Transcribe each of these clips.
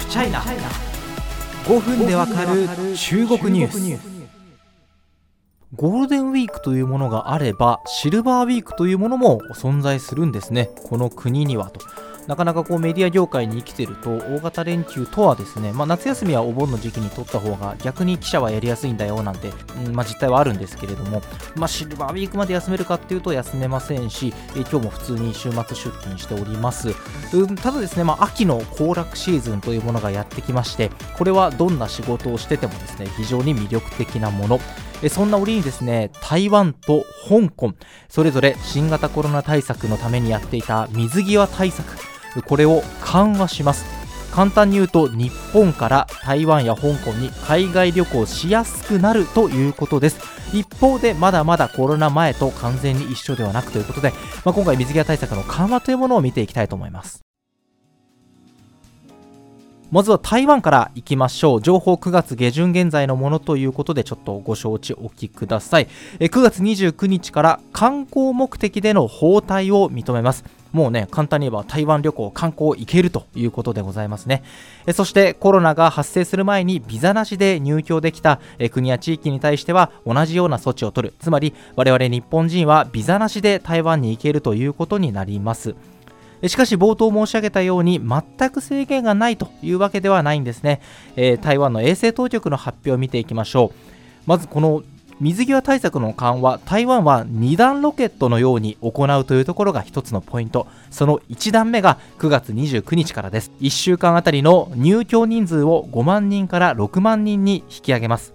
of China 5分でわかる中国ニュース。ゴールデンウィークというものがあればシルバーウィークというものも存在するんですね、この国には。となかなかこうメディア業界に生きてると大型連休とはですね、夏休みはお盆の時期に取った方が逆に記者はやりやすいんだよなんて、実態はあるんですけれども、シルバーウィークまで休めるかっていうと休めませんし、今日も普通に週末出勤しております。ただですね、秋の行楽シーズンというものがやってきまして、これはどんな仕事をしててもですね非常に魅力的なもの。そんな折にですね、台湾と香港それぞれ新型コロナ対策のためにやっていた水際対策、これを緩和します。簡単に言うと、日本から台湾や香港に海外旅行しやすくなるということです。一方でまだまだコロナ前と完全に一緒ではなくということで、今回水際対策の緩和というものを見ていきたいと思います。まずは台湾からいきましょう。情報9月下旬現在のものということで、ちょっとご承知おきください。9月29日から観光目的での訪台を認めます。もうね、簡単に言えば台湾旅行観光行けるということでございますね。そしてコロナが発生する前にビザなしで入境できた国や地域に対しては同じような措置を取る。つまり我々日本人はビザなしで台湾に行けるということになります。しかし冒頭申し上げたように全く制限がないというわけではないんですね。台湾の衛生当局の発表を見ていきましょう。まずこの水際対策の緩和、台湾は2段ロケットのように行うというところが一つのポイント。その1段目が9月29日からです。1週間あたりの入境人数を5万人から6万人に引き上げます。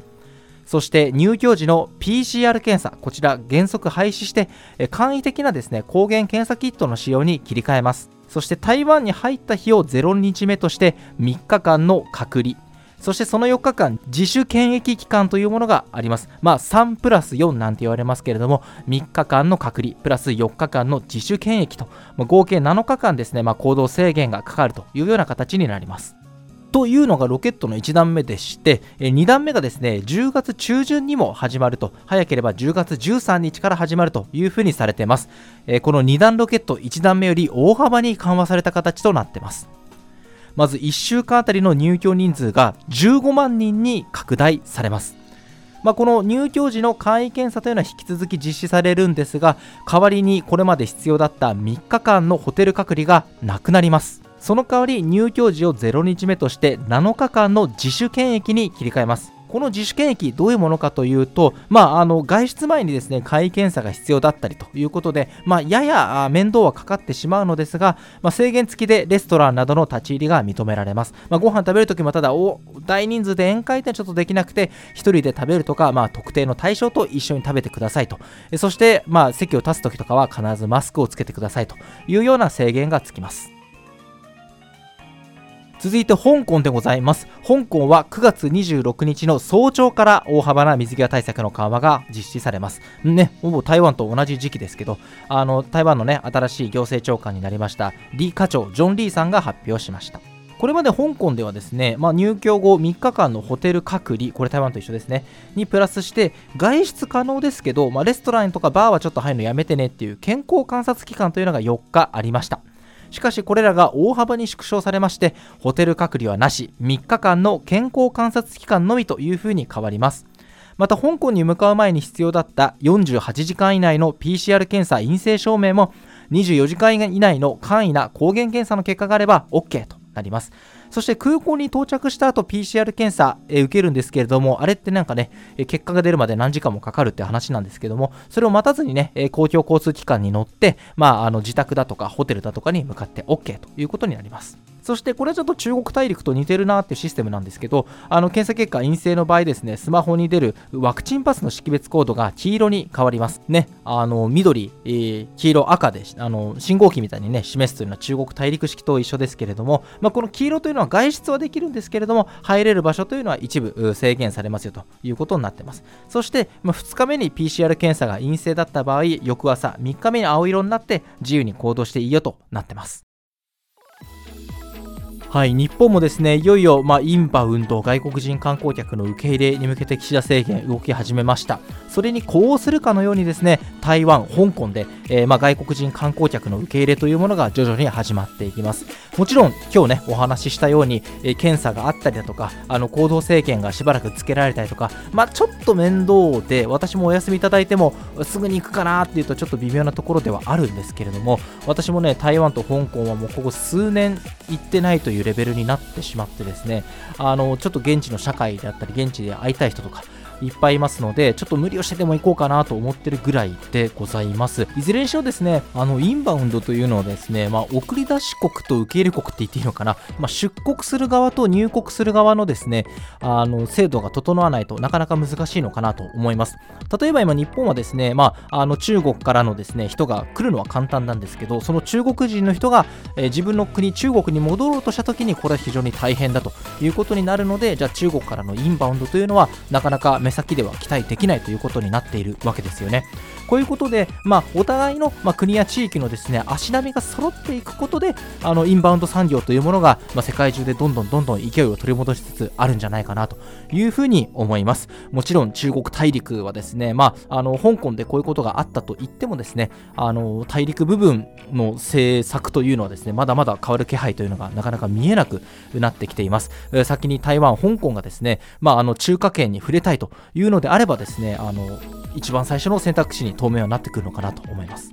そして入境時の PCR 検査、こちら原則廃止して簡易的なですね抗原検査キットの使用に切り替えます。そして台湾に入った日を0日目として3日間の隔離、そしてその4日間自主検疫期間というものがあります。3プラス4なんて言われますけれども、3日間の隔離プラス4日間の自主検疫と、合計7日間ですね、行動制限がかかるというような形になります。というのがロケットの1段目でして、2段目がですね10月中旬にも始まると、早ければ10月13日から始まるというふうにされています。この2段ロケット1段目より大幅に緩和された形となっています。まず1週間あたりの入境人数が15万人に拡大されます。この入境時の簡易検査というのは引き続き実施されるんですが、代わりにこれまで必要だった3日間のホテル隔離がなくなります。その代わり入境時を0日目として7日間の自主検疫に切り替えます。この自主検疫どういうものかというと、外出前にですね簡易検査が必要だったりということで、やや面倒はかかってしまうのですが、制限付きでレストランなどの立ち入りが認められます。ご飯食べるときもただ大人数で宴会ってちょっとできなくて、一人で食べるとか、特定の対象と一緒に食べてくださいと。そして席を立つときとかは必ずマスクをつけてくださいというような制限がつきます。続いて香港でございます。香港は9月26日の早朝から大幅な水際対策の緩和が実施されますね。ほぼ台湾と同じ時期ですけど、台湾のね新しい行政長官になりました李家超、ジョン・リーさんが発表しました。これまで香港ではですね、入境後3日間のホテル隔離、これ台湾と一緒ですね、にプラスして外出可能ですけど、レストランとかバーはちょっと入るのやめてねっていう健康観察期間というのが4日ありました。しかしこれらが大幅に縮小されまして、ホテル隔離はなし、3日間の健康観察期間のみというふうに変わります。また香港に向かう前に必要だった48時間以内の PCR 検査陰性証明も24時間以内の簡易な抗原検査の結果があれば OK となります。そして空港に到着した後 PCR 検査受けるんですけれども、あれって結果が出るまで何時間もかかるって話なんですけども、それを待たずにね公共交通機関に乗って、自宅だとかホテルだとかに向かって OK ということになります。そしてこれはちょっと中国大陸と似てるなっていうシステムなんですけど、検査結果陰性の場合ですね、スマホに出るワクチンパスの識別コードが黄色に変わりますね。緑、黄色、赤で信号機みたいにね示すというのは中国大陸式と一緒ですけれども、この黄色というのは外出はできるんですけれども、入れる場所というのは一部制限されますよということになっています。そして2日目に PCR 検査が陰性だった場合、翌朝3日目に青色になって自由に行動していいよとなっています。はい、日本もですねいよいよ、インバウンド外国人観光客の受け入れに向けて岸田政権動き始めました。それに呼応するかのようにですね台湾、香港で、外国人観光客の受け入れというものが徐々に始まっていきます。もちろん今日ねお話ししたように、検査があったりだとか行動制限がしばらくつけられたりとか、ちょっと面倒で私もお休みいただいてもすぐに行くかなっていうとちょっと微妙なところではあるんですけれども、私もね台湾と香港はもうここ数年行ってないというレベルになってしまってですね、ちょっと現地の社会であったり現地で会いたい人とかいっぱいいますのでちょっと無理をしてでも行こうかなと思ってるぐらいでございます。いずれにしろですねインバウンドというのはですね、送り出し国と受け入れ国って言っていいのかな、出国する側と入国する側のですね制度が整わないとなかなか難しいのかなと思います。例えば今日本はですね、中国からのですね人が来るのは簡単なんですけど、その中国人の人が、自分の国中国に戻ろうとした時にこれは非常に大変だということになるので、じゃあ中国からのインバウンドというのはなかなか目先では期待できないということになっているわけですよね。こういうことで、お互いの、国や地域のですね足並みが揃っていくことでインバウンド産業というものが、世界中でどんどん勢いを取り戻しつつあるんじゃないかなというふうに思います。もちろん中国大陸はですね、香港でこういうことがあったと言ってもですね大陸部分の政策というのはですねまだまだ変わる気配というのがなかなか見えなくなってきています。先に台湾、香港がですね、中華圏に触れたいというのであればですね一番最初の選択肢に当面はなってくるのかなと思います。